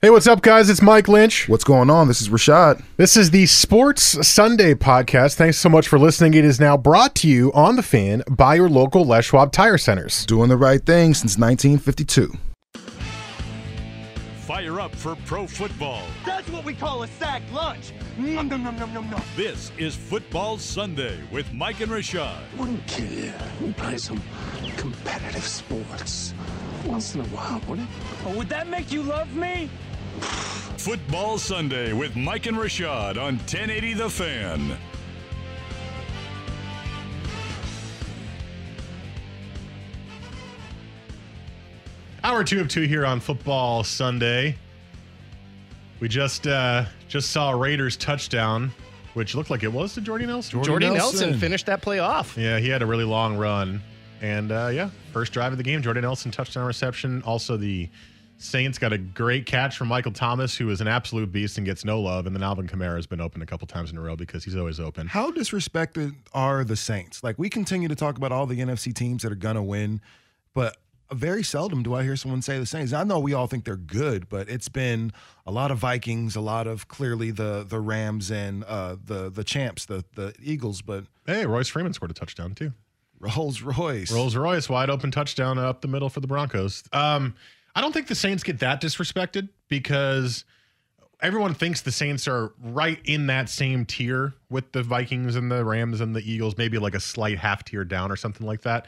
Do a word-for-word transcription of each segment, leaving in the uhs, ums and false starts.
Hey, what's up, guys? It's Mike Lynch. What's going on? This is Rashad. This is the Sports Sunday podcast. Thanks so much for listening. It is now brought to you on The Fan by your local Les Schwab Tire Centers. Doing the right thing since nineteen fifty-two. Fire up for pro football. That's what we call a sack lunch. Nom, nom, nom, nom, nom, nom. This is Football Sunday with Mike and Rashad. Wouldn't kill you. We play some competitive sports once in a while, wouldn't it? Oh, would that make you love me? Football Sunday with Mike and Rashad on ten eighty The Fan. Hour two of two here on Football Sunday. We just uh, just saw a Raiders touchdown, which looked like it was to Jordy Nelson. Jordy, Jordy Nelson. Nelson finished that play off. Yeah, he had a really long run. And, uh, yeah, first drive of the game, Jordy Nelson touchdown reception. Also, the Saints got a great catch from Michael Thomas, who is an absolute beast and gets no love. And then Alvin Kamara has been open a couple times in a row because he's always open. How disrespected are the Saints? Like, we continue to talk about all the N F C teams that are going to win, but very seldom do I hear someone say the Saints. I know we all think they're good, but it's been a lot of Vikings, a lot of clearly the the Rams and uh, the, the champs, the, the Eagles. But hey, Royce Freeman scored a touchdown, too. Rolls Royce. Rolls Royce, wide open touchdown up the middle for the Broncos. Um, I don't think the Saints get that disrespected because everyone thinks the Saints are right in that same tier with the Vikings and the Rams and the Eagles, maybe like a slight half tier down or something like that.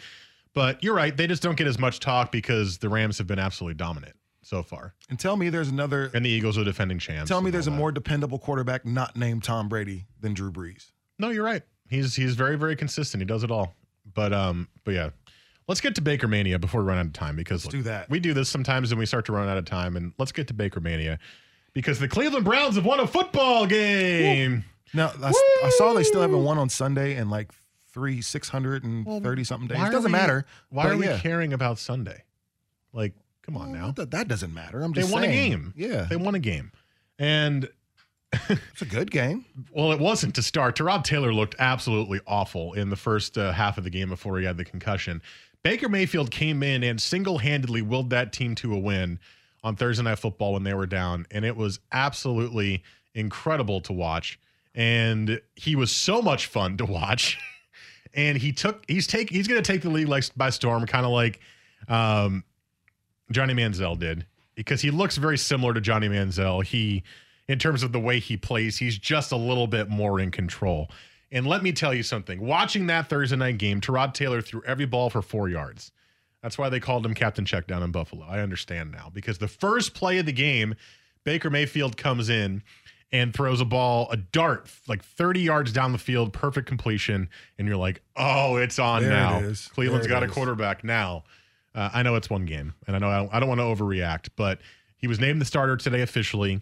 But you're right. They just don't get as much talk because the Rams have been absolutely dominant so far. And tell me there's another. And the Eagles are defending champs. Tell me there's a that. more dependable quarterback not named Tom Brady than Drew Brees. No, you're right. He's he's very, very consistent. He does it all. But um, but yeah, let's get to Baker Mania before we run out of time because let's look, do that. We do this sometimes and we start to run out of time. And let's get to Baker Mania because the Cleveland Browns have won a football game. Woo. Now I, I saw they still haven't won on Sunday in like three six hundred and thirty well, something days. It doesn't we, matter. Why are we yeah. caring about Sunday? Like, come on well, now. That, that doesn't matter. I'm just they won saying. a game. Yeah, they won a game, and. It's a good game. Well, it wasn't to start. Tyrod Taylor looked absolutely awful in the first uh, half of the game before he had the concussion. Baker Mayfield came in and single-handedly willed that team to a win on Thursday Night Football when they were down, and it was absolutely incredible to watch. And he was so much fun to watch. And he took he's take he's going to take the league like by storm, kind of like um, Johnny Manziel did, because he looks very similar to Johnny Manziel. He. In terms of the way he plays, he's just a little bit more in control. And let me tell you something. Watching that Thursday night game, Tyrod Taylor threw every ball for four yards. That's why they called him Captain Checkdown in Buffalo. I understand now. Because the first play of the game, Baker Mayfield comes in and throws a ball, a dart, like thirty yards down the field, perfect completion. And you're like, oh, it's on there now. It is. Cleveland's got is. a quarterback now. Uh, I know it's one game, and I know I don't, I don't want to overreact, but he was named the starter today officially.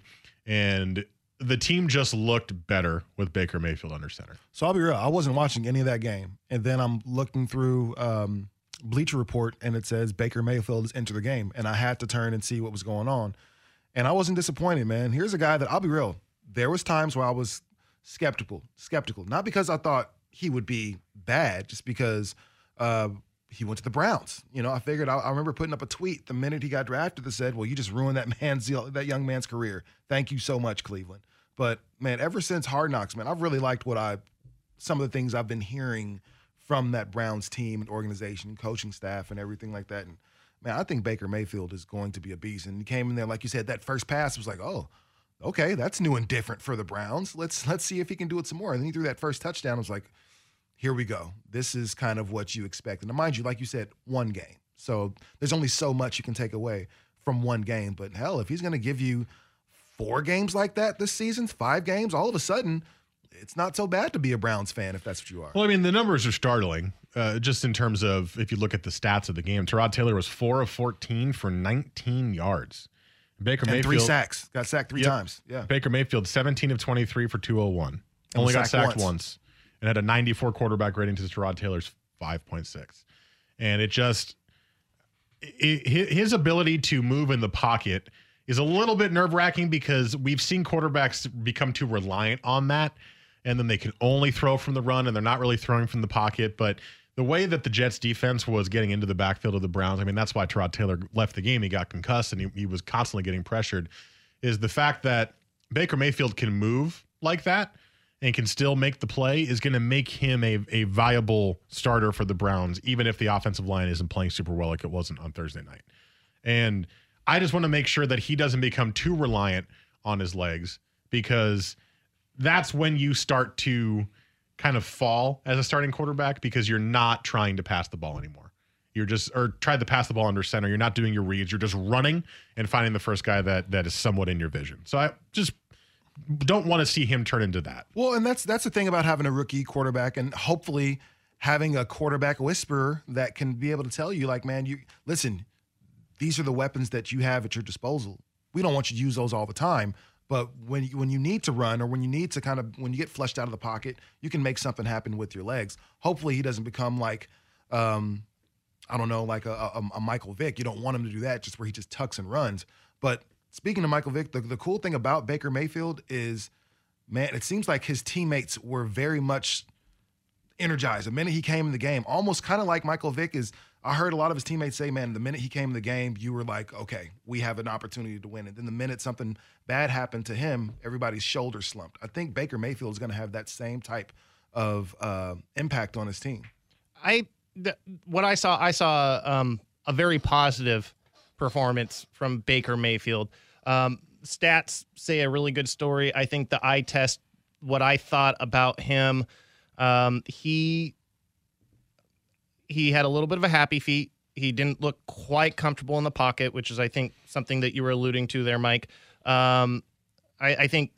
And the team just looked better with Baker Mayfield under center. So I'll be real. I wasn't watching any of that game. And then I'm looking through um, Bleacher Report, and it says Baker Mayfield has entered the game. And I had to turn and see what was going on. And I wasn't disappointed, man. Here's a guy that, I'll be real, there was times where I was skeptical. Skeptical. Not because I thought he would be bad, just because uh, he went to the Browns. You know, I figured, I, I remember putting up a tweet the minute he got drafted that said, well, you just ruined that man's, that young man's career. Thank you so much, Cleveland. But, man, ever since Hard Knocks, man, I've really liked what I, some of the things I've been hearing from that Browns team and organization, coaching staff and everything like that. And, man, I think Baker Mayfield is going to be a beast. And he came in there, like you said, that first pass was like, oh, okay, that's new and different for the Browns. Let's let's see if he can do it some more. And then he threw that first touchdown. I was like, here we go. This is kind of what you expect. And mind you, like you said, one game. So there's only so much you can take away from one game. But hell, if he's going to give you four games like that this season, five games, all of a sudden, it's not so bad to be a Browns fan if that's what you are. Well, I mean, the numbers are startling uh, just in terms of if you look at the stats of the game. Tyrod Taylor was four of fourteen for nineteen yards. Baker and Mayfield. Three sacks. Got sacked three yep. times. Yeah. Baker Mayfield, seventeen of twenty-three for two oh one. And only got sacked once. once. And had a ninety-four quarterback rating to Tyrod Taylor's five point six. And it just, it, his ability to move in the pocket is a little bit nerve-wracking because we've seen quarterbacks become too reliant on that. And then they can only throw from the run and they're not really throwing from the pocket. But the way that the Jets defense was getting into the backfield of the Browns, I mean, that's why Tyrod Taylor left the game. He got concussed and he, he was constantly getting pressured. is the fact that Baker Mayfield can move like that and can still make the play is going to make him a, a viable starter for the Browns, even if the offensive line isn't playing super well like it wasn't on Thursday night. And I just want to make sure that he doesn't become too reliant on his legs, because that's when you start to kind of fall as a starting quarterback, because you're not trying to pass the ball anymore. You're just, or try to pass the ball under center. You're not doing your reads. You're just running and finding the first guy that that is somewhat in your vision. So I just don't want to see him turn into that. Well, and that's that's the thing about having a rookie quarterback, and hopefully having a quarterback whisperer that can be able to tell you, like, man, you listen, these are the weapons that you have at your disposal. We don't want you to use those all the time, but when you, when you need to run, or when you need to kind of, when you get flushed out of the pocket, you can make something happen with your legs. Hopefully he doesn't become like, um, I don't know, like a, a, a Michael Vick. You don't want him to do that, just where he just tucks and runs. But speaking of Michael Vick, the, the cool thing about Baker Mayfield is, man, it seems like his teammates were very much energized the minute he came in the game, almost kind of like Michael Vick is. I heard a lot of his teammates say, man, the minute he came in the game, you were like, okay, we have an opportunity to win. And then the minute something bad happened to him, everybody's shoulders slumped. I think Baker Mayfield is going to have that same type of uh, impact on his team. I th- what I saw, I saw um, a very positive performance from Baker Mayfield. Um, stats say a really good story. I think the eye test, what I thought about him, um, he... He had a little bit of a happy feet. He didn't look quite comfortable in the pocket, which is, I think, something that you were alluding to there, Mike. Um, I, I think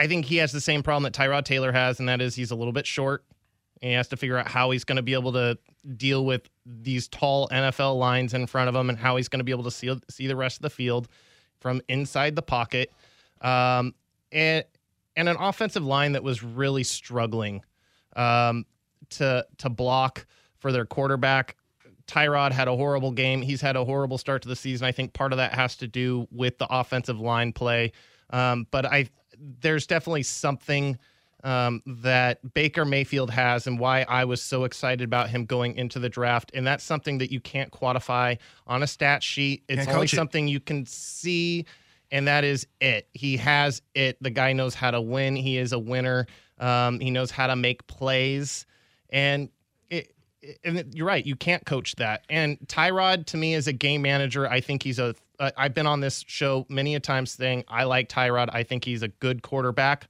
I think he has the same problem that Tyrod Taylor has, and that is he's a little bit short, and he has to figure out how he's going to be able to deal with these tall N F L lines in front of him, and how he's going to be able to see, see the rest of the field from inside the pocket. Um, and, and an offensive line that was really struggling um, to to block for their quarterback. Tyrod had a horrible game. He's had a horrible start to the season. I think part of that has to do with the offensive line play. Um, but I, there's definitely something um, that Baker Mayfield has, and why I was so excited about him going into the draft. And that's something that you can't quantify on a stat sheet. It's only something you can see, and that is it. He has it. The guy knows how to win. He is a winner. Um, he knows how to make plays. And And you're right, you can't coach that. And Tyrod, to me, is a game manager. I think he's a uh, – I've been on this show many a times saying I like Tyrod. I think he's a good quarterback.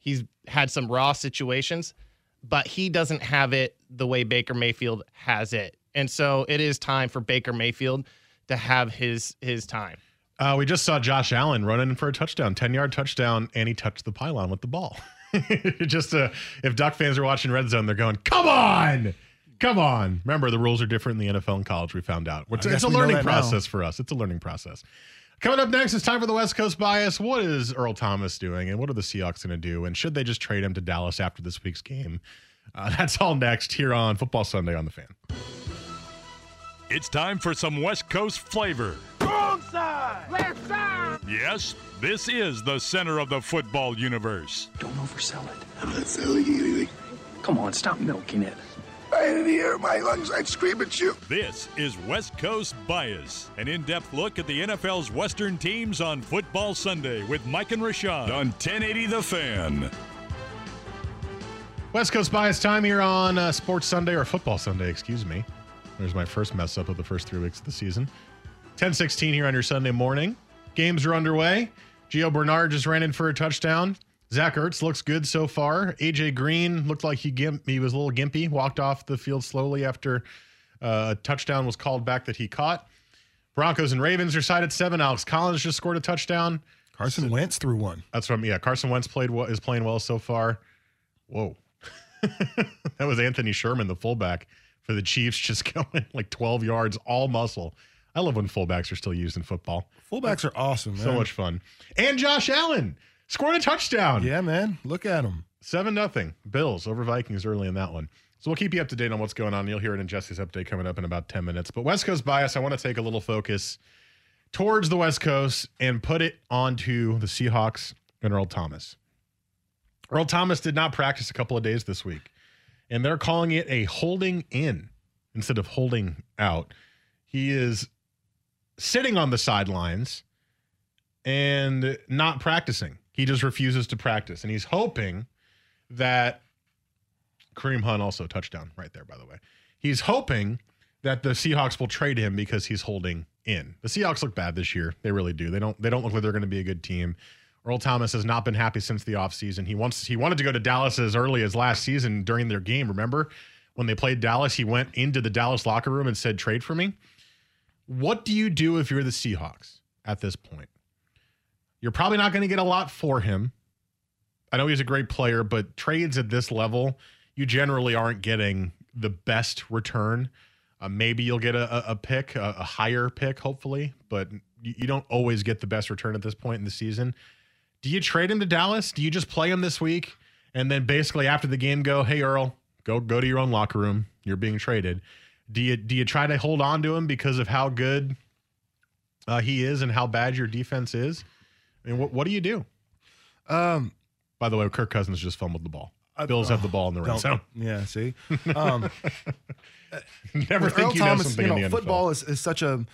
He's had some raw situations, but he doesn't have it the way Baker Mayfield has it. And so it is time for Baker Mayfield to have his his time. Uh, we just saw Josh Allen running for a touchdown, ten-yard touchdown, and he touched the pylon with the ball. Just uh, if Duck fans are watching Red Zone, they're going, come on! Come on. Remember, the rules are different in the N F L and college, we found out. It's, it's a learning process now. for us. It's a learning process. Coming up next, it's time for the West Coast Bias. What is Earl Thomas doing, and what are the Seahawks going to do, and should they just trade him to Dallas after this week's game? Uh, that's all next here on Football Sunday on The Fan. It's time for some West Coast flavor. Wrong side! Left side! Yes, this is the center of the football universe. Don't oversell it. I'm not selling anything. Come on, stop milking it. In the air, my lungs, I'd scream at you. This is West Coast Bias, an in-depth look at the N F L's Western teams on Football Sunday with Mike and Rashad on ten eighty The Fan. West Coast Bias time here on uh, Sports Sunday, or Football Sunday, excuse me. There's my first mess up of the first three weeks of the season. ten sixteen here on your Sunday morning. Games are underway. Gio Bernard just ran in for a touchdown. Zach Ertz looks good so far. A J Green looked like he gimp, he was a little gimpy, walked off the field slowly after uh, a touchdown was called back that he caught. Broncos and Ravens are tied at seven. Alex Collins just scored a touchdown. Carson so, Wentz threw one. That's what I'm, yeah, Carson Wentz played is playing well so far. Whoa. That was Anthony Sherman, the fullback for the Chiefs, just going like twelve yards, all muscle. I love when fullbacks are still used in football. Fullbacks are awesome, man. So much fun. And Josh Allen scored a touchdown. Yeah, man. Look at him. seven nothing Bills over Vikings early in that one. So we'll keep you up to date on what's going on. You'll hear it in Jesse's update coming up in about ten minutes. But West Coast Bias, I want to take a little focus towards the West Coast and put it onto the Seahawks and Earl Thomas. Earl Thomas did not practice a couple of days this week, and they're calling it a holding in instead of holding out. He is sitting on the sidelines and not practicing. He just refuses to practice. And he's hoping that Kareem Hunt, also touchdown right there, by the way. He's hoping that the Seahawks will trade him because he's holding in. The Seahawks look bad this year. They really do. They don't they don't look like they're going to be a good team. Earl Thomas has not been happy since the offseason. He wants he wanted to go to Dallas as early as last season during their game. Remember when they played Dallas, he went into the Dallas locker room and said, "Trade for me." What do you do if you're the Seahawks at this point? You're probably not going to get a lot for him. I know he's a great player, but trades at this level, you generally aren't getting the best return. Uh, maybe you'll get a, a pick, a, a higher pick, hopefully, but you, you don't always get the best return at this point in the season. Do you trade him to Dallas? Do you just play him this week? And then basically after the game go, "Hey, Earl, go go to your own locker room. You're being traded." Do you do you try to hold on to him because of how good uh, he is and how bad your defense is? I mean, what, what do you do? Um, By the way, Kirk Cousins just fumbled the ball. I, Bills uh, have the ball in the red zone. Yeah, see? Um, Never think Earl you Thomas, know something you know, in the football N F L. is, is such a,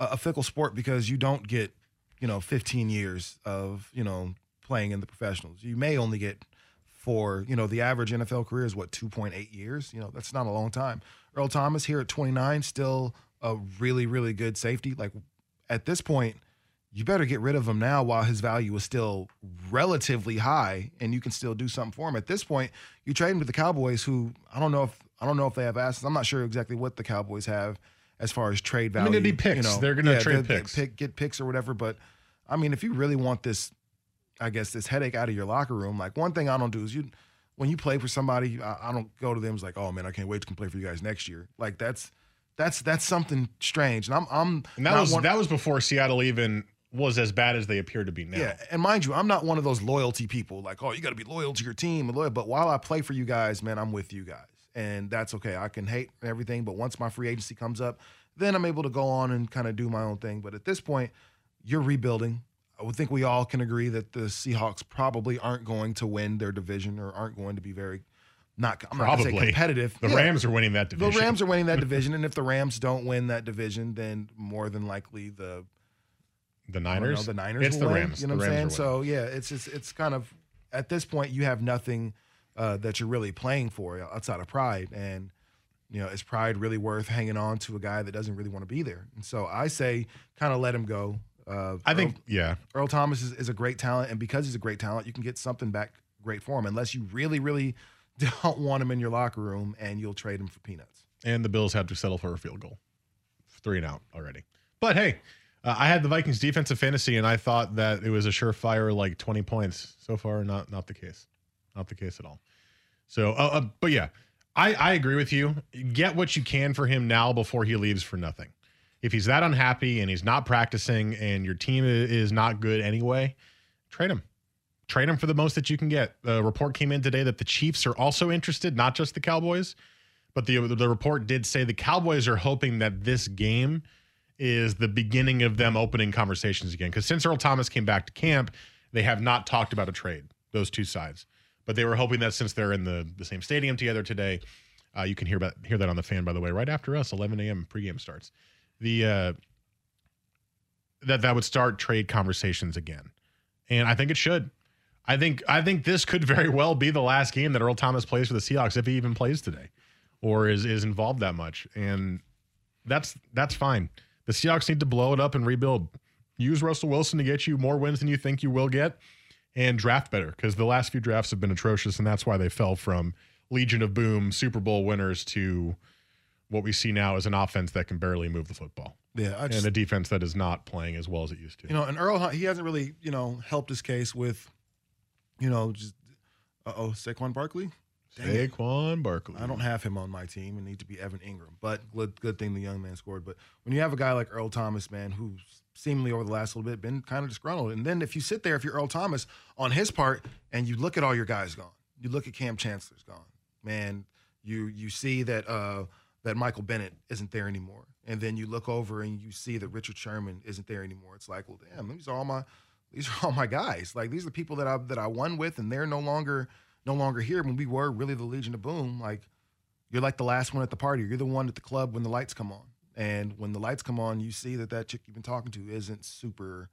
a fickle sport because you don't get, you know, fifteen years of, you know, playing in the professionals. You may only get four. You know, the average N F L career is, what, two point eight years? You know, that's not a long time. Earl Thomas here at twenty-nine, still a really, really good safety. Like, at this point, you better get rid of him now while his value is still relatively high and you can still do something for him. At this point, you trade him to the Cowboys, who I don't know if I don't know if they have assets. I'm not sure exactly what the Cowboys have as far as trade value. I mean, it'd be picks. You know, they're going to yeah, trade picks. Pick, get picks or whatever. But, I mean, if you really want this, I guess, this headache out of your locker room, like, one thing I don't do is you when you play for somebody, I, I don't go to them. It's like, "Oh, man, I can't wait to play for you guys next year." Like, that's that's that's something strange. And I'm, I'm – And that was, one, that was before Seattle even – was as bad as they appear to be now. Yeah, and mind you, I'm not one of those loyalty people, like, "Oh, you got to be loyal to your team." But while I play for you guys, man, I'm with you guys. And that's okay. I can hate and everything, but once my free agency comes up, then I'm able to go on and kind of do my own thing. But at this point, you're rebuilding. I would think we all can agree that the Seahawks probably aren't going to win their division or aren't going to be very not, I'm probably. not going to say competitive. The yeah. Rams are winning that division. The Rams are winning that division, and if the Rams don't win that division, then more than likely the – The Niners? Know, the Niners It's the win, Rams. You know what I'm saying? So, yeah, it's just, it's kind of, at this point, you have nothing uh, that you're really playing for outside of pride. And, you know, is pride really worth hanging on to a guy that doesn't really want to be there? And so I say kind of let him go. Uh, I Earl, think, yeah. Earl Thomas is, is a great talent. And because he's a great talent, you can get something back great for him unless you really, really don't want him in your locker room and you'll trade him for peanuts. And the Bills have to settle for a field goal. Three and out already. But, hey. Uh, I had the Vikings defensive fantasy, and I thought that it was a surefire, like, twenty points. So far, not not the case. Not the case at all. So, uh, uh, but yeah, I, I agree with you. Get what you can for him now before he leaves for nothing. If he's that unhappy and he's not practicing and your team is not good anyway, trade him. Trade him for the most that you can get. The report came in today that the Chiefs are also interested, not just the Cowboys, but the the report did say the Cowboys are hoping that this game is the beginning of them opening conversations again. Because since Earl Thomas came back to camp, they have not talked about a trade, those two sides. But they were hoping that since they're in the, the same stadium together today, uh, you can hear about, hear that on The Fan, by the way, right after us, eleven a.m. pregame starts. The uh, that that would start trade conversations again. And I think it should. I think I think this could very well be the last game that Earl Thomas plays for the Seahawks, if he even plays today or is is involved that much. And that's that's fine. The Seahawks need to blow it up and rebuild. Use Russell Wilson to get you more wins than you think you will get and draft better, because the last few drafts have been atrocious, and that's why they fell from Legion of Boom Super Bowl winners to what we see now as an offense that can barely move the football. Yeah, I just, and a defense that is not playing as well as it used to. You know, and Earl, he hasn't really, you know, helped his case with, you know, just, uh-oh, Saquon Barkley? Dang Saquon it. Barkley. I don't have him on my team. It need to be Evan Ingram. But good, good thing the young man scored. But when you have a guy like Earl Thomas, man, who's seemingly over the last little bit been kind of disgruntled. And then if you sit there, if you're Earl Thomas, on his part, and you look at all your guys gone. You look at Cam Chancellor's gone. Man, you you see that uh, that Michael Bennett isn't there anymore. And then you look over and you see that Richard Sherman isn't there anymore. It's like, well, damn, these are all my these are all my guys. Like, these are the people that I that I won with, and they're no longer – no longer here when we were really the Legion of Boom. Like, you're like the last one at the party. You're the one at the club when the lights come on. And when the lights come on, you see that that chick you've been talking to isn't super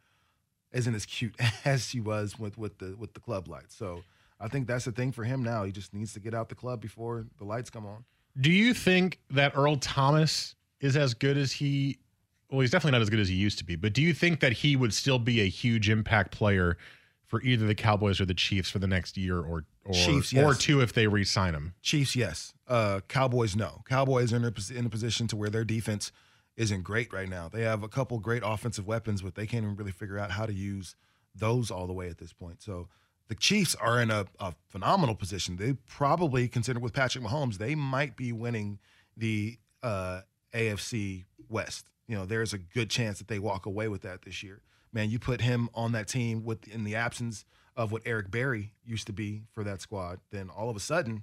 isn't as cute as she was with, with the with the club lights. So I think that's the thing for him now. He just needs to get out the club before the lights come on. Do you think that Earl Thomas is as good as he – well, he's definitely not as good as he used to be, but do you think that he would still be a huge impact player for either the Cowboys or the Chiefs for the next year or or, Chiefs, yes. or two if they re-sign him? Chiefs, yes. Uh, Cowboys, no. Cowboys are in a, in a position to where their defense isn't great right now. They have a couple great offensive weapons, but they can't even really figure out how to use those all the way at this point. So – the Chiefs are in a, a phenomenal position. They probably, considered with Patrick Mahomes, they might be winning the uh, A F C West. You know, there's a good chance that they walk away with that this year. Man, you put him on that team with in the absence of what Eric Berry used to be for that squad, then all of a sudden,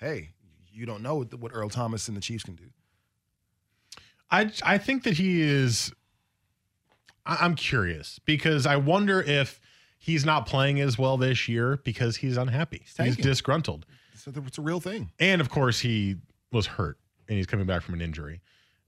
hey, you don't know what, what Earl Thomas and the Chiefs can do. I, I think that he is – I'm curious because I wonder if – he's not playing as well this year because he's unhappy. He's, he's disgruntled. So it's a real thing. And, of course, he was hurt, and he's coming back from an injury.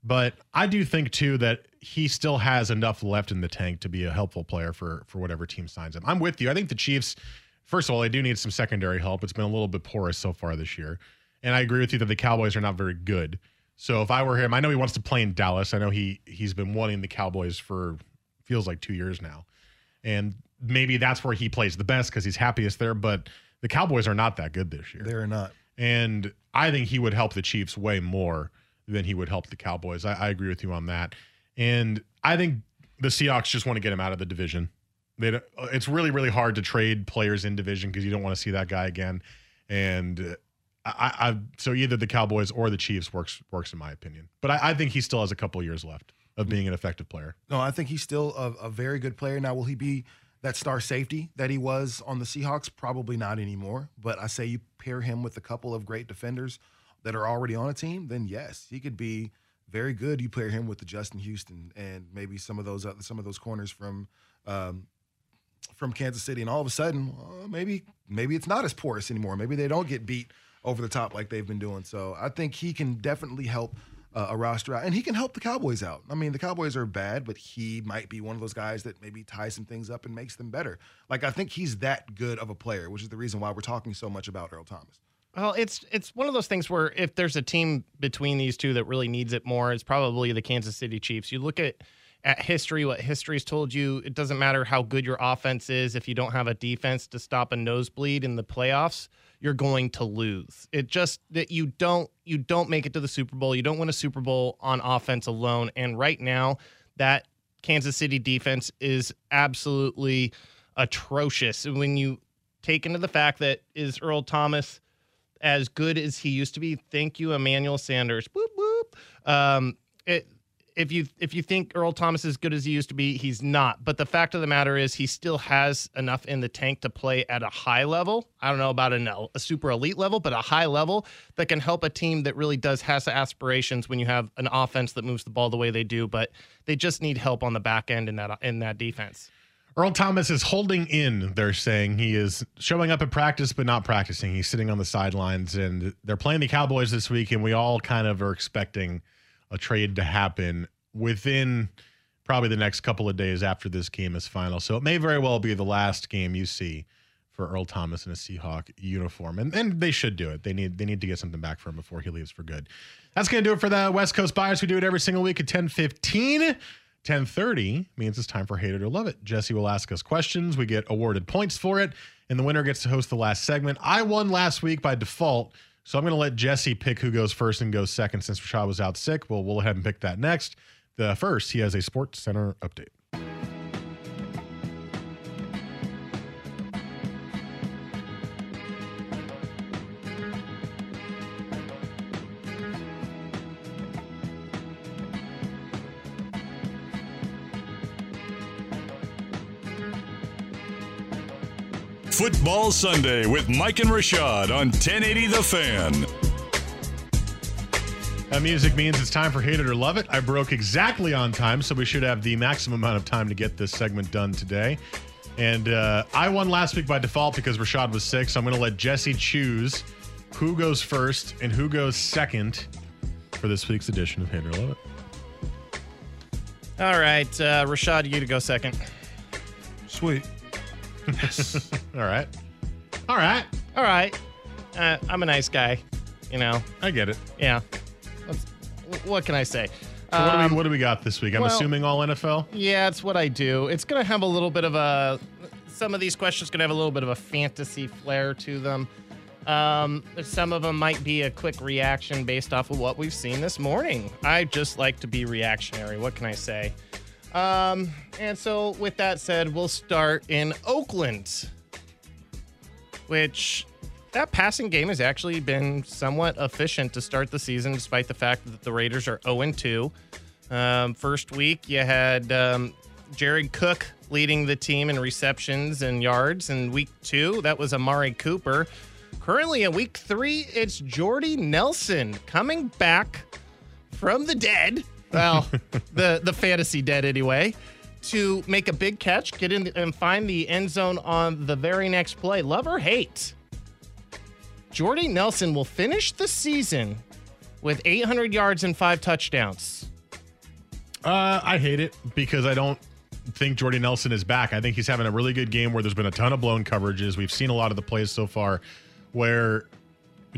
But I do think, too, that he still has enough left in the tank to be a helpful player for, for whatever team signs him. I'm with you. I think the Chiefs, first of all, they do need some secondary help. It's been a little bit porous so far this year. And I agree with you that the Cowboys are not very good. So if I were him, I know he wants to play in Dallas. I know he, he's been wanting the Cowboys for feels like two years now. And maybe that's where he plays the best because he's happiest there, but the Cowboys are not that good this year. They're not. And I think he would help the Chiefs way more than he would help the Cowboys. I, I agree with you on that. And I think the Seahawks just want to get him out of the division. They don't, it's really, really hard to trade players in division because you don't want to see that guy again. And I, I so either the Cowboys or the Chiefs works, works in my opinion. But I, I think he still has a couple years left of being an effective player. No, I think he's still a, a very good player. Now, will he be that star safety that he was on the Seahawks? Probably not anymore. But I say you pair him with a couple of great defenders that are already on a team, then yes, he could be very good. You pair him with the Justin Houston and maybe some of those uh, some of those corners from um, from Kansas City, and all of a sudden, uh, maybe maybe it's not as porous anymore. Maybe they don't get beat over the top like they've been doing. So I think he can definitely help Uh, a roster out, and he can help the Cowboys out. I mean, the Cowboys are bad, but he might be one of those guys that maybe ties some things up and makes them better. Like, I think he's that good of a player, which is the reason why we're talking so much about Earl Thomas. Well, it's it's one of those things where if there's a team between these two that really needs it more, it's probably the Kansas City Chiefs. You look at, at history, what history's told you, it doesn't matter how good your offense is. If you don't have a defense to stop a nosebleed in the playoffs, you're going to lose. It just that you don't you don't make it to the Super Bowl. You don't win a Super Bowl on offense alone. And right now, that Kansas City defense is absolutely atrocious. And when you take into the fact that is Earl Thomas as good as he used to be? Thank you, Emmanuel Sanders. Whoop whoop. Um, it, if you if you think Earl Thomas is as good as he used to be, he's not. But the fact of the matter is he still has enough in the tank to play at a high level. I don't know about an, a super elite level, but a high level that can help a team that really does has aspirations when you have an offense that moves the ball the way they do. But they just need help on the back end in that in that defense. Earl Thomas is holding in, they're saying. He is showing up at practice but not practicing. He's sitting on the sidelines, and they're playing the Cowboys this week, and we all kind of are expecting a trade to happen within probably the next couple of days after this game is final. So it may very well be the last game you see for Earl Thomas in a Seahawk uniform. And, and they should do it. They need they need to get something back for him before he leaves for good. That's going to do it for the West Coast Bias. We do it every single week at ten fifteen. ten thirty means it's time for Hate It or Love It. Jesse will ask us questions. We get awarded points for it. And the winner gets to host the last segment. I won last week by default. So I'm going to let Jesse pick who goes first and goes second since Rashad was out sick. Well, we'll go ahead and pick that next. The first, he has a Sports Center update. Football Sunday with Mike and Rashad on ten eighty The Fan. That music means it's time for Hate It or Love It. I broke exactly on time, so we should have the maximum amount of time to get this segment done today. And uh, I won last week by default because Rashad was sick, so I'm going to let Jesse choose who goes first and who goes second for this week's edition of Hate It or Love It. All right, uh, Rashad, you to go second. Sweet. Yes. All right. All right. All right. Uh, I'm a nice guy, you know. I get it. Yeah. That's, what can I say? So um, what, do we, what do we got this week? I'm well, assuming all N F L? Yeah, it's what I do. It's going to have a little bit of a – some of these questions going to have a little bit of a fantasy flair to them. Um, some of them might be a quick reaction based off of what we've seen this morning. I just like to be reactionary. What can I say? Um, and so with that said, we'll start in Oakland, which that passing game has actually been somewhat efficient to start the season, despite the fact that the Raiders are oh and two. Um, first week, you had um, Jared Cook leading the team in receptions and yards. In week two, that was Amari Cooper. Currently in week three, it's Jordy Nelson coming back from the dead. Well, the, the fantasy dead anyway, to make a big catch, get in and find the end zone on the very next play. Love or hate, Jordy Nelson will finish the season with eight hundred yards and five touchdowns. Uh, I hate it because I don't think Jordy Nelson is back. I think he's having a really good game where there's been a ton of blown coverages. We've seen a lot of the plays so far where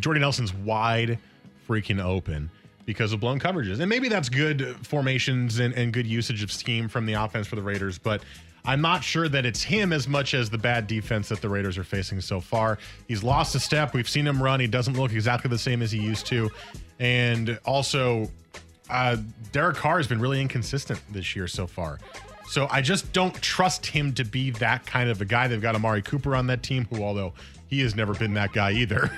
Jordy Nelson's wide freaking open because of blown coverages. And maybe that's good formations and, and good usage of scheme from the offense for the Raiders, but I'm not sure that it's him as much as the bad defense that the Raiders are facing so far. He's lost a step. We've seen him run. He doesn't look exactly the same as he used to. And also, uh, Derek Carr has been really inconsistent this year so far. So I just don't trust him to be that kind of a guy. They've got Amari Cooper on that team, who, although he has never been that guy either,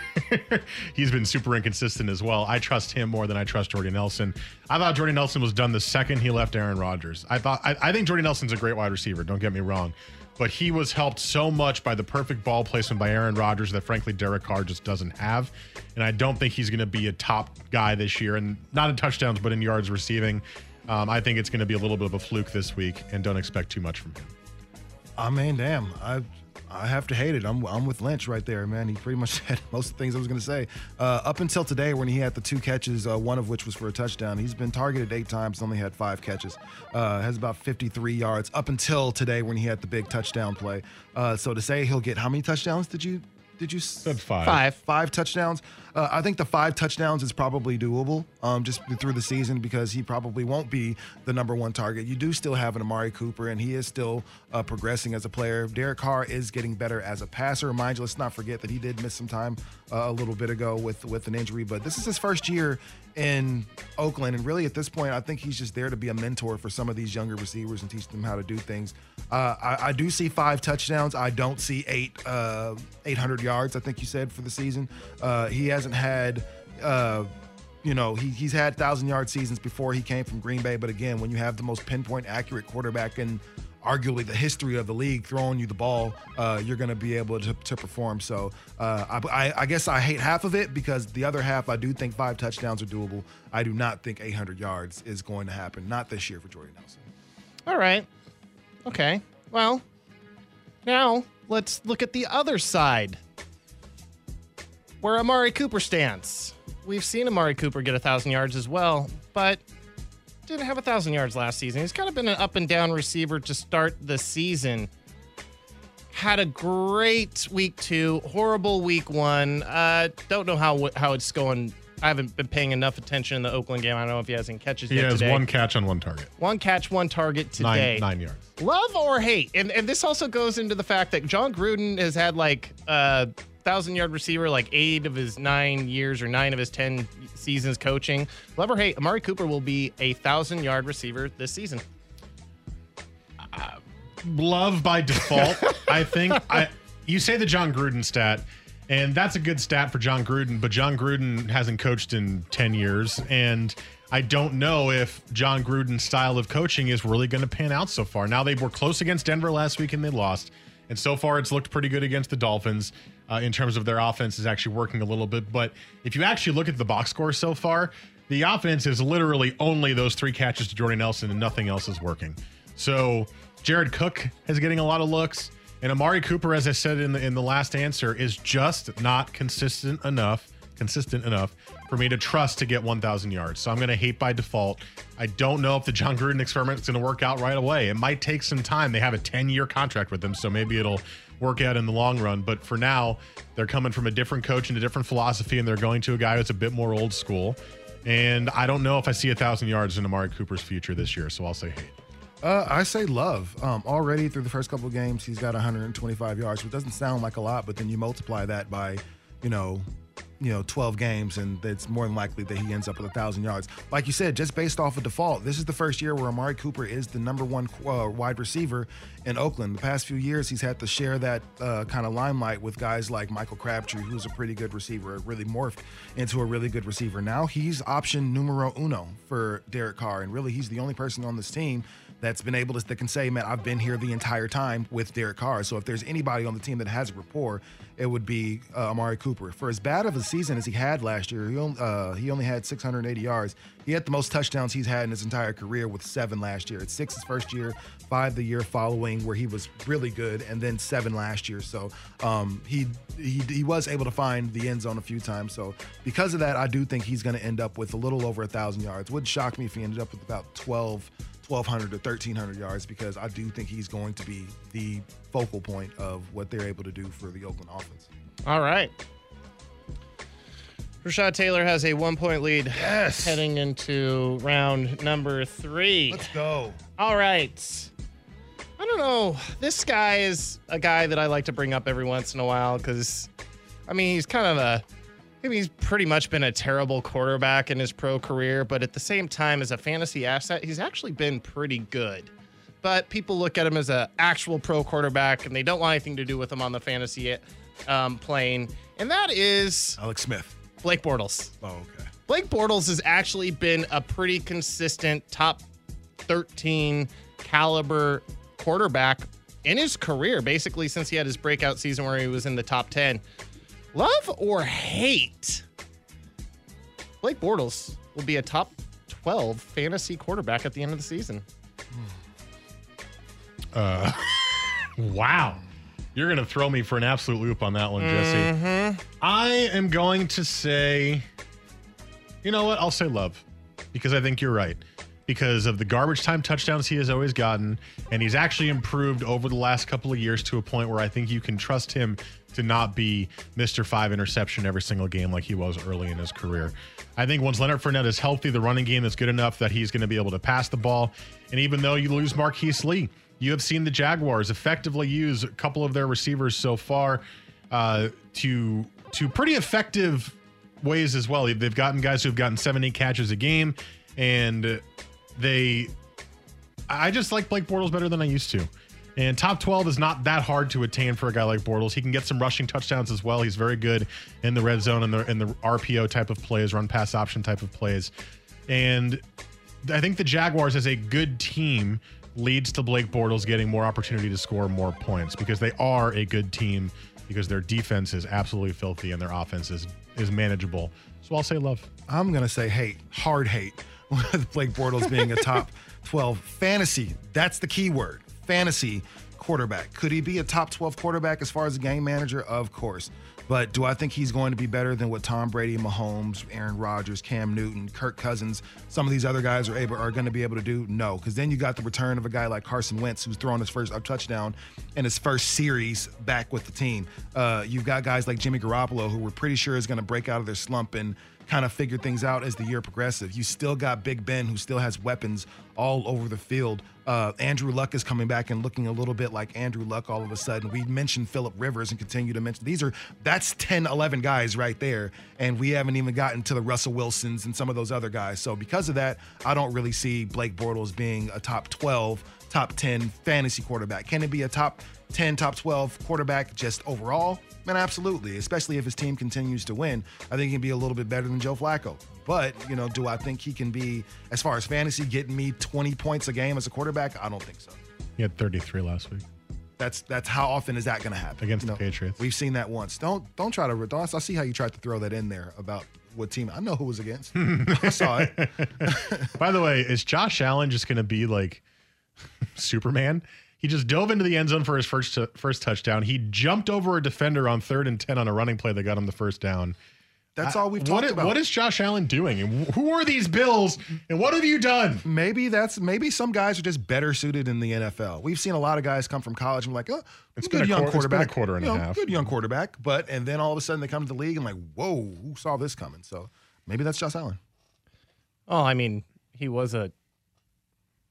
he's been super inconsistent as well. I trust him more than I trust Jordy Nelson. I thought Jordy Nelson was done the second he left Aaron Rodgers. I thought I, I think Jordy Nelson's a great wide receiver, don't get me wrong, but he was helped so much by the perfect ball placement by Aaron Rodgers that, frankly, Derek Carr just doesn't have. And I don't think he's going to be a top guy this year, and not in touchdowns, but in yards receiving. Um, I think it's going to be a little bit of a fluke this week, and don't expect too much from him. I mean, damn, I I have to hate it. I'm I'm with Lynch right there, man. He pretty much said most of the things I was going to say. Uh, up until today, when he had the two catches, uh, one of which was for a touchdown, he's been targeted eight times, only had five catches. Uh, has about fifty-three yards up until today when he had the big touchdown play. Uh, so to say he'll get how many touchdowns did you Did you said five. five five touchdowns? Uh, I think the five touchdowns is probably doable, um, just through the season, because he probably won't be the number one target. You do still have an Amari Cooper, and he is still uh, progressing as a player. Derek Carr is getting better as a passer. Mind you, let's not forget that he did miss some time uh, a little bit ago with with an injury. But this is his first year in Oakland, and really at this point, I think he's just there to be a mentor for some of these younger receivers and teach them how to do things. Uh, I, I do see five touchdowns. I don't see eight uh, eight hundred yards. yards, I think you said, for the season. Uh, he hasn't had, uh, you know, he, he's had one thousand yard seasons before he came from Green Bay. But again, when you have the most pinpoint accurate quarterback in arguably the history of the league throwing you the ball, uh, you're going to be able to, to perform. So uh, I, I guess I hate half of it, because the other half, I do think five touchdowns are doable. I do not think eight hundred yards is going to happen. Not this year for Jordy Nelson. All right. Okay. Well, now let's look at the other side, where Amari Cooper stands. We've seen Amari Cooper get one thousand yards as well, but didn't have one thousand yards last season. He's kind of been an up-and-down receiver to start the season. Had a great week two, horrible week one. Uh, don't know how how it's going. I haven't been paying enough attention in the Oakland game. I don't know if he has any catches yet today. He has one catch on one target. One catch, one target today. Nine, nine yards. Love or hate? And, and this also goes into the fact that John Gruden has had like uh, – thousand-yard receiver like eight of his nine years or nine of his ten seasons coaching. Love or hate, Amari Cooper will be a thousand-yard receiver this season. Uh, love by default, I think. I, you say the John Gruden stat, and that's a good stat for John Gruden, but John Gruden hasn't coached in ten years, and I don't know if John Gruden's style of coaching is really going to pan out so far. Now, they were close against Denver last week, and they lost, and so far it's looked pretty good against the Dolphins. Uh, in terms of their offense is actually working a little bit. But if you actually look at the box score so far, the offense is literally only those three catches to Jordy Nelson, and nothing else is working. So Jared Cook is getting a lot of looks, and Amari Cooper, as I said in the in the last answer, is just not consistent enough, consistent enough for me to trust to get one thousand yards. So I'm going to hate by default. I don't know if the John Gruden experiment is going to work out right away. It might take some time. They have a ten-year contract with them, so maybe it'll work out in the long run. But for now, they're coming from a different coach and a different philosophy, and they're going to a guy that's a bit more old school. And I don't know if I see one thousand yards in Amari Cooper's future this year, so I'll say hate. Uh, I say love. Um, already through the first couple of games, he's got one hundred twenty-five yards, which doesn't sound like a lot, but then you multiply that by, you know, you know, twelve games, and it's more than likely that he ends up with one thousand yards. Like you said, just based off of default, this is the first year where Amari Cooper is the number one uh, wide receiver in Oakland. The past few years, he's had to share that uh, kind of limelight with guys like Michael Crabtree, who's a pretty good receiver, really morphed into a really good receiver. Now he's option numero uno for Derek Carr, and really he's the only person on this team that's been able to that can say, man, I've been here the entire time with Derek Carr. So if there's anybody on the team that has a rapport, it would be uh, Amari Cooper. For as bad of a season as he had last year, he only, uh, he only had six hundred eighty yards. He had the most touchdowns he's had in his entire career with seven last year. It's six his first year, five the year following where he was really good, and then seven last year. So um, he, he he was able to find the end zone a few times. So because of that, I do think he's going to end up with a little over one thousand yards. Wouldn't shock me if he ended up with about twelve, twelve hundred to thirteen hundred yards, because I do think he's going to be the focal point of what they're able to do for the Oakland offense. All right. Tyrod Taylor has a one-point lead yes. heading into round number three. Let's go. All right. I don't know. This guy is a guy that I like to bring up every once in a while because, I mean, he's kind of a – I mean, he's pretty much been a terrible quarterback in his pro career, but at the same time, as a fantasy asset, he's actually been pretty good. But people look at him as an actual pro quarterback, and they don't want anything to do with him on the fantasy um, plane, and that is – Alex Smith. Blake Bortles. Oh, okay. Blake Bortles has actually been a pretty consistent top thirteen caliber quarterback in his career, basically since he had his breakout season where he was in the top ten. Love or hate, Blake Bortles will be a top twelve fantasy quarterback at the end of the season. Uh, wow. You're going to throw me for an absolute loop on that one, Jesse. Mm-hmm. I am going to say, you know what? I'll say love, because I think you're right. Because of the garbage time touchdowns he has always gotten, and he's actually improved over the last couple of years to a point where I think you can trust him to not be Mister Five interception every single game like he was early in his career. I think once Leonard Fournette is healthy, the running game is good enough that he's going to be able to pass the ball. And even though you lose Marquise Lee, you have seen the Jaguars effectively use a couple of their receivers so far uh, to to pretty effective ways as well. They've gotten guys who've gotten seven, eight catches a game, and they. I just like Blake Bortles better than I used to. And top twelve is not that hard to attain for a guy like Bortles. He can get some rushing touchdowns as well. He's very good in the red zone and the in the R P O type of plays, run pass option type of plays. And I think the Jaguars as a good team leads to Blake Bortles getting more opportunity to score more points because they are a good team, because their defense is absolutely filthy and their offense is, is manageable. So I'll say love. I'm going to say hate, hard hate, with Blake Bortles being a top twelve fantasy. That's the key word, fantasy quarterback. Could he be a top twelve quarterback as far as a game manager? Of course. But do I think he's going to be better than what Tom Brady, Mahomes, Aaron Rodgers, Cam Newton, Kirk Cousins, some of these other guys are able are going to be able to do? No, because then you got the return of a guy like Carson Wentz, who's thrown his first touchdown in his first series back with the team. Uh, you've got guys like Jimmy Garoppolo, who we're pretty sure is going to break out of their slump and kind of figure things out as the year progresses. You still got Big Ben, who still has weapons all over the field. Uh, Andrew Luck is coming back and looking a little bit like Andrew Luck all of a sudden. We mentioned Phillip Rivers and continue to mention these are that's ten, eleven guys right there, and we haven't even gotten to the Russell Wilsons and some of those other guys. So because of that, I don't really see Blake Bortles being a top twelve, top ten fantasy quarterback. Can it be a top ten, top twelve quarterback just overall? Man, absolutely, especially if his team continues to win. I think he can be a little bit better than Joe Flacco. But, you know, do I think he can be, as far as fantasy, getting me twenty points a game as a quarterback? I don't think so. He had thirty-three last week. That's that's how often is that going to happen? Against you know, the Patriots. We've seen that once. Don't don't try to redoss. I see how you tried to throw that in there about what team. I know who was against. I saw it. By the way, is Josh Allen just going to be like Superman? He just dove into the end zone for his first t- first touchdown. He jumped over a defender on third and ten on a running play that got him the first down. That's all we've talked what, about. What is Josh Allen doing? And who are these Bills? And what have you done? Maybe that's maybe some guys are just better suited in the N F L. We've seen a lot of guys come from college and like, oh, it's good been young a, quarterback, it's been a quarter and you know, a half, good young quarterback. But and then all of a sudden they come to the league and like, whoa, who saw this coming? So maybe that's Josh Allen. Oh, I mean, he was a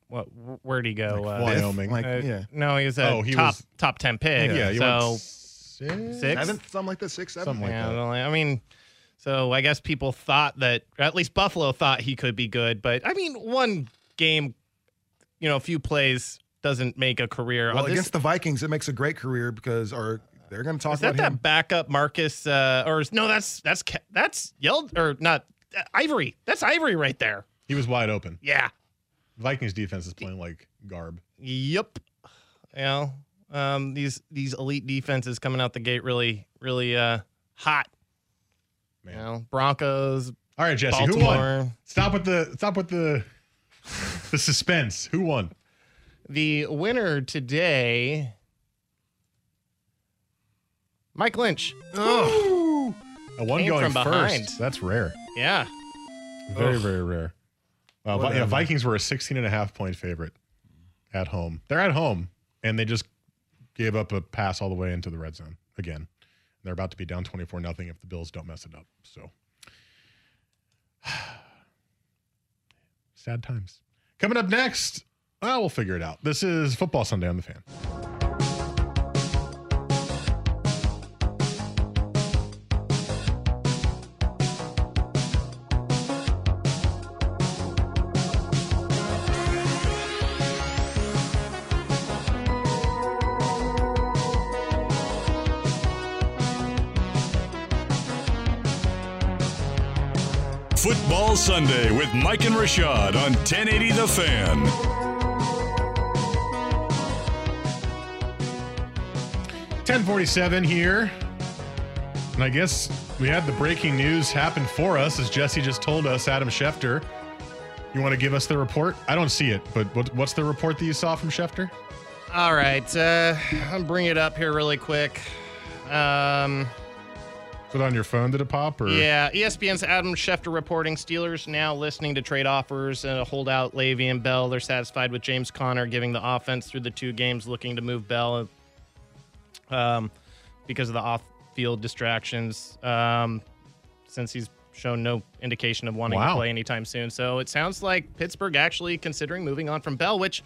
what? Where'd he go? Like uh, Wyoming. Like, uh, yeah. No, he was a oh, he top was, top ten pick. Yeah, he so went six, seventh, something like that. Six, seven, something like yeah, that. I mean. So I guess people thought that, or at least Buffalo thought he could be good. But, I mean, one game, you know, a few plays doesn't make a career. Well, oh, this, against the Vikings, it makes a great career because or they're going to talk is about that him. That backup Marcus, uh, or no, that's, that's, that's yelled, or not, uh, Ivory. That's Ivory right there. He was wide open. Yeah. Vikings defense is playing like garb. Yep. You know, um, these, these elite defenses coming out the gate really, really uh, hot. You know, Broncos. All right, Jesse, Baltimore. Who won? Stop with the stop with the the suspense. Who won? The winner today, Mike Lynch. Oh, a one Came going from first. That's rare. Yeah, very Ugh. very rare. Uh, yeah, Vikings were a sixteen and a half point favorite at home. They're at home, and they just gave up a pass all the way into the red zone again. They're about to be down twenty-four nothing if the Bills don't mess it up. So sad times. Coming up next, well, we'll figure it out. This is Football Sunday on the Fan. Football Sunday with Mike and Rashad on ten eighty The Fan. ten forty-seven here. And I guess we had the breaking news happen for us, as Jesse just told us, Adam Schefter. You want to give us the report? I don't see it, but what, what's the report that you saw from Schefter? All right. Uh, I'll bring it up here really quick. Um... Is it on your phone? Did it pop? Or? Yeah. E S P N's Adam Schefter reporting Steelers now listening to trade offers and a holdout Le'Veon Bell. They're satisfied with James Conner giving the offense through the two games, looking to move Bell um, because of the off-field distractions um, since he's shown no indication of wanting wow. to play anytime soon. So it sounds like Pittsburgh actually considering moving on from Bell, which,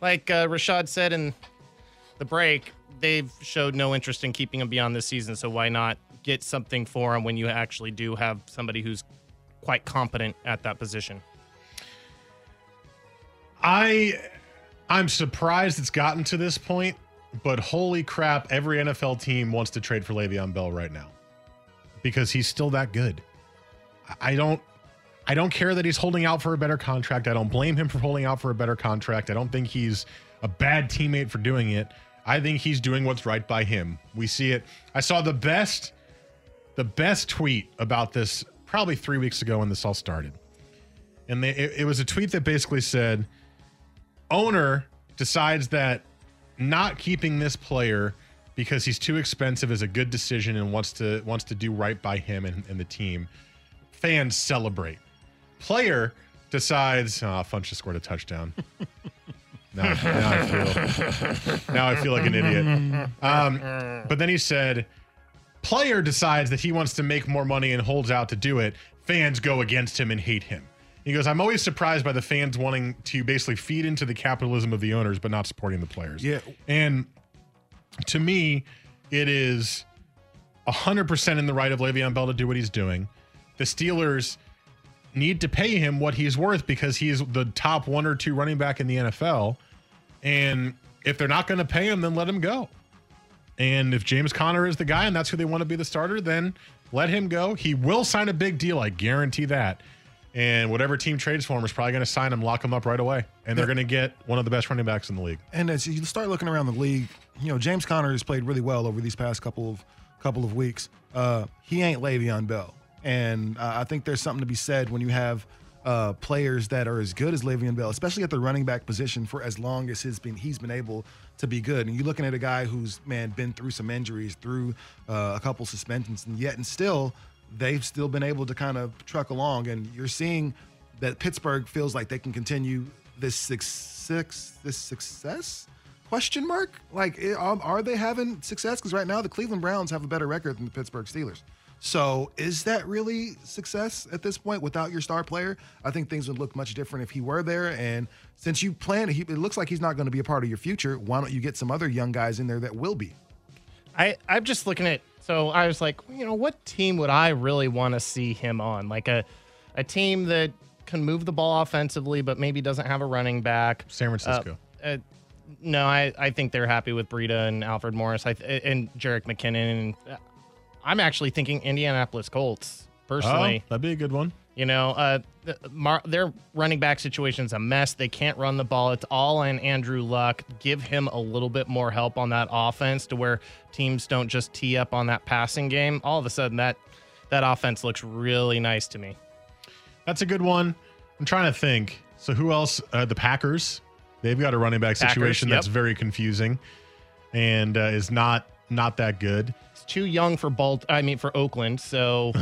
like uh, Rashad said in the break, they've showed no interest in keeping him beyond this season, so why not get something for him when you actually do have somebody who's quite competent at that position? I, I'm surprised it's gotten to this point, but holy crap, every N F L team wants to trade for Le'Veon Bell right now because he's still that good. I don't, I don't care that he's holding out for a better contract. I don't blame him for holding out for a better contract. I don't think he's a bad teammate for doing it. I think he's doing what's right by him. We see it. I saw the best... The best tweet about this probably three weeks ago when this all started. And they, it, it was a tweet that basically said, owner decides that not keeping this player because he's too expensive is a good decision and wants to wants to do right by him and, and the team. Fans celebrate. Player decides, oh, Funchess scored a touchdown. now, now, I feel, now I feel like an idiot. Um, but then he said... Player decides that he wants to make more money and holds out to do it. Fans go against him and hate him. He goes, I'm always surprised by the fans wanting to basically feed into the capitalism of the owners, but not supporting the players. Yeah. And to me, it is one hundred percent in the right of Le'Veon Bell to do what he's doing. The Steelers need to pay him what he's worth because he is the top one or two running back in the N F L. And if they're not going to pay him, then let him go. And if James Conner is the guy and that's who they want to be the starter, then let him go. He will sign a big deal. I guarantee that. And whatever team trades for him is probably going to sign him, lock him up right away. And they're going to get one of the best running backs in the league. And as you start looking around the league, you know, James Conner has played really well over these past couple of couple of weeks. Uh, he ain't Le'Veon Bell. And uh, I think there's something to be said when you have uh, players that are as good as Le'Veon Bell, especially at the running back position for as long as he's been, he's been able to be good. And you're looking at a guy who's, man, been through some injuries, through uh, a couple suspensions, and yet and still they've still been able to kind of truck along. And you're seeing that Pittsburgh feels like they can continue this six, six, this success? Question mark? Like, are they having success? Because right now the Cleveland Browns have a better record than the Pittsburgh Steelers. So is that really success at this point without your star player? I think things would look much different if he were there. And since you plan, it looks like he's not going to be a part of your future. Why don't you get some other young guys in there that will be? I, I'm just looking at, so I was like, you know, what team would I really want to see him on? Like a, a team that can move the ball offensively, but maybe doesn't have a running back. San Francisco. Uh, uh, no, I, I think they're happy with Breida and Alfred Morris I th- and Jerick McKinnon. And I'm actually thinking Indianapolis Colts, personally. Oh, that'd be a good one. You know, uh, the, Mar- their running back situation's a mess. They can't run the ball. It's all on Andrew Luck. Give him a little bit more help on that offense to where teams don't just tee up on that passing game. All of a sudden, that that offense looks really nice to me. That's a good one. I'm trying to think. So who else? Uh, the Packers. They've got a running back Packers, situation yep. that's very confusing and uh, is not not that good. It's too young for Balt. I mean, for Oakland. So.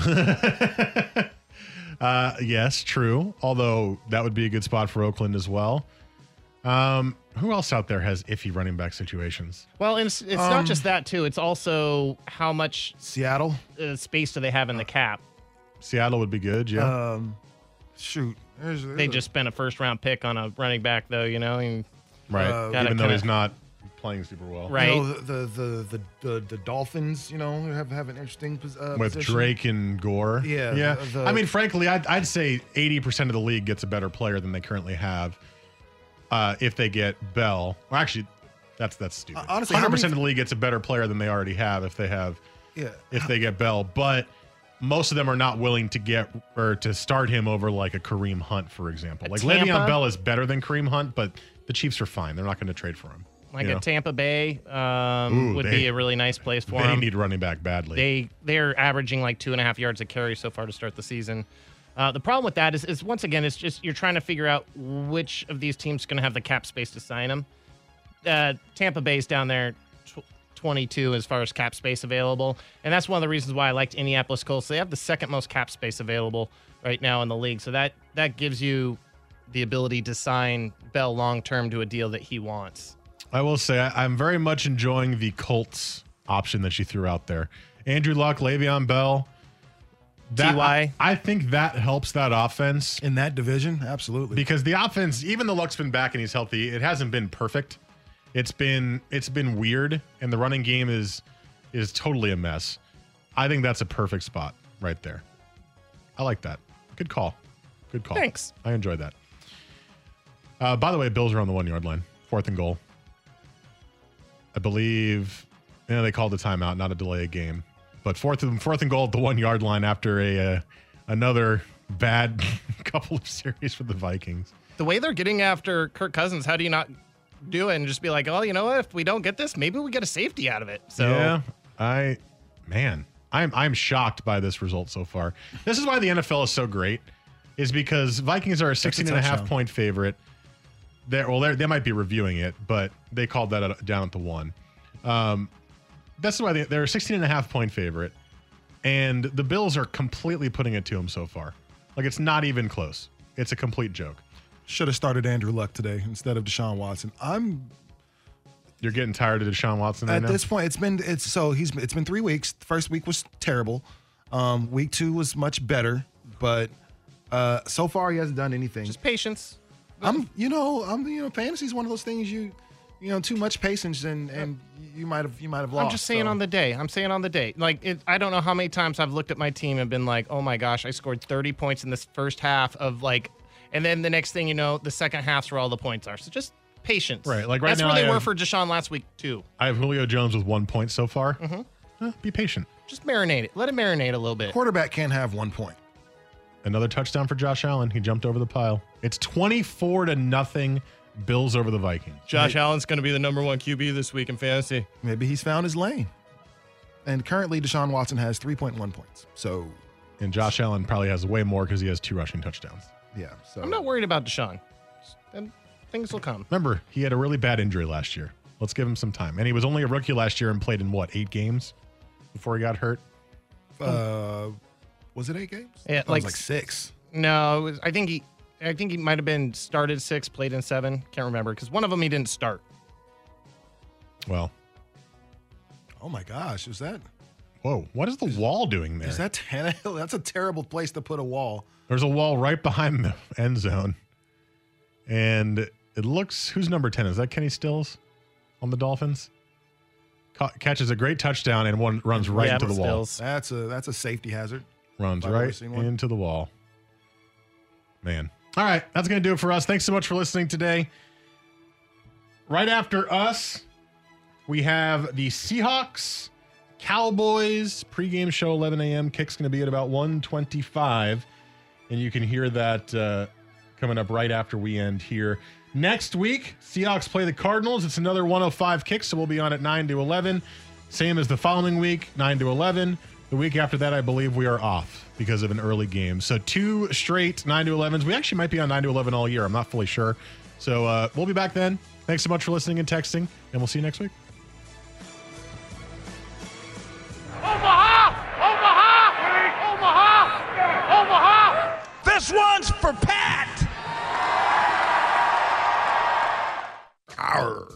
Uh, yes, true. Although that would be a good spot for Oakland as well. Um, who else out there has iffy running back situations? Well, and it's, it's um, not just that, too. It's also how much Seattle uh, space do they have in the cap? Seattle would be good, yeah. Um, shoot. There's, there's they just a... spent a first-round pick on a running back, though, you know? And right, uh, even kinda... though he's not playing super well. Right. You know, the, the, the, the, the Dolphins, you know, have, have an interesting uh, with position. Drake and Gore. Yeah. Yeah. The, the, I mean, frankly, I'd, I'd say eighty percent of the league gets a better player than they currently have uh, if they get Bell. Or actually, that's that's stupid. Uh, honestly, one hundred percent many... of the league gets a better player than they already have if they have yeah. if they get Bell. But most of them are not willing to get or to start him over like a Kareem Hunt, for example. Like Le'Veon Bell is better than Kareem Hunt, but the Chiefs are fine. They're not going to trade for him. Like yeah. a Tampa Bay um, Ooh, would they, be a really nice place for they them. They need running back badly. They, they're averaging like two and a half yards a carry so far to start the season. Uh, the problem with that is, is, once again, it's just you're trying to figure out which of these teams is going to have the cap space to sign them. Uh, Tampa Bay's down there tw- twenty-two as far as cap space available, and that's one of the reasons why I liked Indianapolis Colts. They have the second most cap space available right now in the league, so that, that gives you the ability to sign Bell long-term to a deal that he wants. I will say I, I'm very much enjoying the Colts option that you threw out there. Andrew Luck, Le'Veon Bell. That, T Y. I, I think that helps that offense. In that division, absolutely. Because the offense, even though Luck's been back and he's healthy, it hasn't been perfect. It's been it's been weird, and the running game is is totally a mess. I think that's a perfect spot right there. I like that. Good call. Good call. Thanks. I enjoyed that. Uh, by the way, Bills are on the one-yard line. Fourth and goal. I believe, you know, they called a timeout, not a delay of game. But fourth and fourth and goal at the one yard line after a uh, another bad couple of series for the Vikings. The way they're getting after Kirk Cousins, how do you not do it and just be like, oh, you know what? If we don't get this, maybe we get a safety out of it. So yeah, I, man, I'm I'm shocked by this result so far. This is why the N F L is so great, is because Vikings are a sixteen and a half point favorite. They're, well, they're, they might be reviewing it, but they called that down at the one. Um, that's why they, they're a sixteen and a half point favorite, and the Bills are completely putting it to them so far. Like, it's not even close. It's a complete joke. Should have started Andrew Luck today instead of Deshaun Watson. I'm. You're getting tired of Deshaun Watson right now? At this point, it's been it's so he's it's been three weeks. The first week was terrible. Um, week two was much better, but uh, so far he hasn't done anything. Just patience. I'm, you know, I'm, you know, fantasy is one of those things you, you know, too much patience and, and you might have, you might have lost. I'm just saying so. on the day. I'm saying on the day. Like, it, I don't know how many times I've looked at my team and been like, oh my gosh, I scored thirty points in this first half of like, and then the next thing you know, the second half's where all the points are. So just patience. Right. Like right That's now. That's where they I were have, for Deshaun last week too. I have Julio Jones with one point so far. Mm-hmm. Huh, be patient. Just marinate it. Let it marinate a little bit. Quarterback can't have one point. Another touchdown for Josh Allen. He jumped over the pile. It's twenty-four to nothing Bills over the Vikings. Josh right. Allen's going to be the number one Q B this week in fantasy. Maybe he's found his lane. And currently, Deshaun Watson has three point one points. So, and Josh Allen probably has way more because he has two rushing touchdowns. Yeah. So I'm not worried about Deshaun. And things will come. Remember, he had a really bad injury last year. Let's give him some time. And he was only a rookie last year and played in, what, eight games before he got hurt? Uh... Was it eight games? Yeah, like, it was like six. No, it was, I think he I think he might have been started six, played in seven. Can't remember, because one of them he didn't start. Well. Oh, my gosh. Is that? Whoa. What is the is, wall doing there? Is that Tannehill? That's a terrible place to put a wall. There's a wall right behind the end zone. And it looks, who's number ten? Is that Kenny Stills on the Dolphins? Ca- catches a great touchdown and one runs right yeah, into the Stills. wall. That's a that's a safety hazard. Runs right into the wall. Man. All right. That's going to do it for us. Thanks so much for listening today. Right after us, we have the Seahawks, Cowboys, pregame show, eleven a.m. Kick's going to be at about one twenty-five, and you can hear that uh, coming up right after we end here. Next week, Seahawks play the Cardinals. It's another one oh five kick, so we'll be on at nine to eleven. Same as the following week, nine to eleven. The week after that, I believe we are off because of an early game. So two straight nine to elevens. We actually might be on nine to eleven all year. I'm not fully sure. So uh, we'll be back then. Thanks so much for listening and texting, and we'll see you next week. This one's for Pat! Arr.